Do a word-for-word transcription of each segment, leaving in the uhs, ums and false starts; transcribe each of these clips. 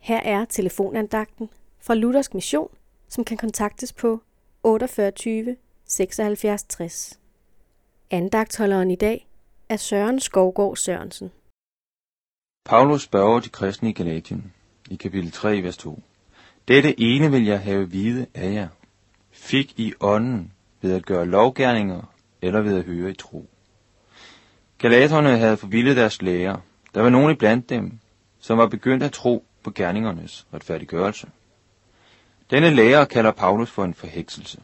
Her er telefonandagten fra Luthersk Mission, som kan kontaktes på otteogfyrre tyve syvoghalvfjerds tres. Andagtholderen i dag er Søren Skovgaard Sørensen. Paulus spørger de kristne i Galatien i kapitel tre, vers to. Dette ene vil jeg have vide af jer. Fik I ånden ved at gøre lovgerninger eller ved at høre i tro? Galaterne havde forvildet deres lærer. Der var nogen iblandt dem, som var begyndt at tro på gerningernes retfærdiggørelse. Denne lærer kalder Paulus for en forhekselse.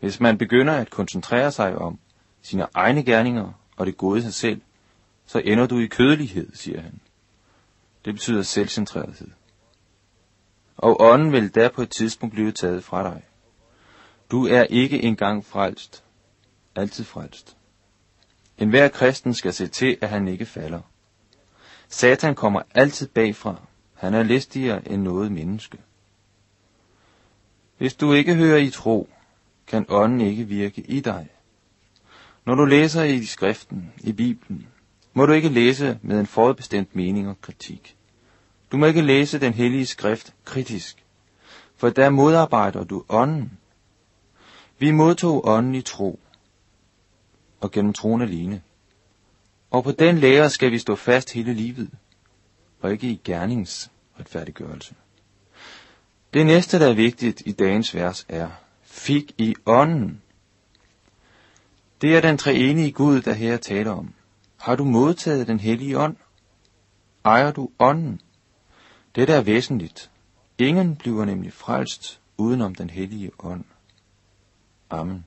Hvis man begynder at koncentrere sig om sine egne gerninger og det gode i sig selv, så ender du i kødelighed, siger han. Det betyder selvcentrerethed. Og ånden vil da på et tidspunkt blive taget fra dig. Du er ikke engang frelst. Altid frelst. En hver kristen skal se til, at han ikke falder. Satan kommer altid bagfra. Han er listigere end noget menneske. Hvis du ikke hører i tro, kan ånden ikke virke i dig. Når du læser i skriften, i Bibelen, må du ikke læse med en forudbestemt mening og kritik. Du må ikke læse den hellige skrift kritisk, for der modarbejder du ånden. Vi modtog ånden i tro, og gennem troen alene. Og på den lære skal vi stå fast hele livet, og ikke i gerningens retfærdiggørelse. Det næste, der er vigtigt i dagens vers, er, fik I ånden? Det er den treenige Gud, der her taler om. Har du modtaget den hellige ånd? Ejer du ånden? Dette er væsentligt. Ingen bliver nemlig frelst udenom den hellige ånd. Amen.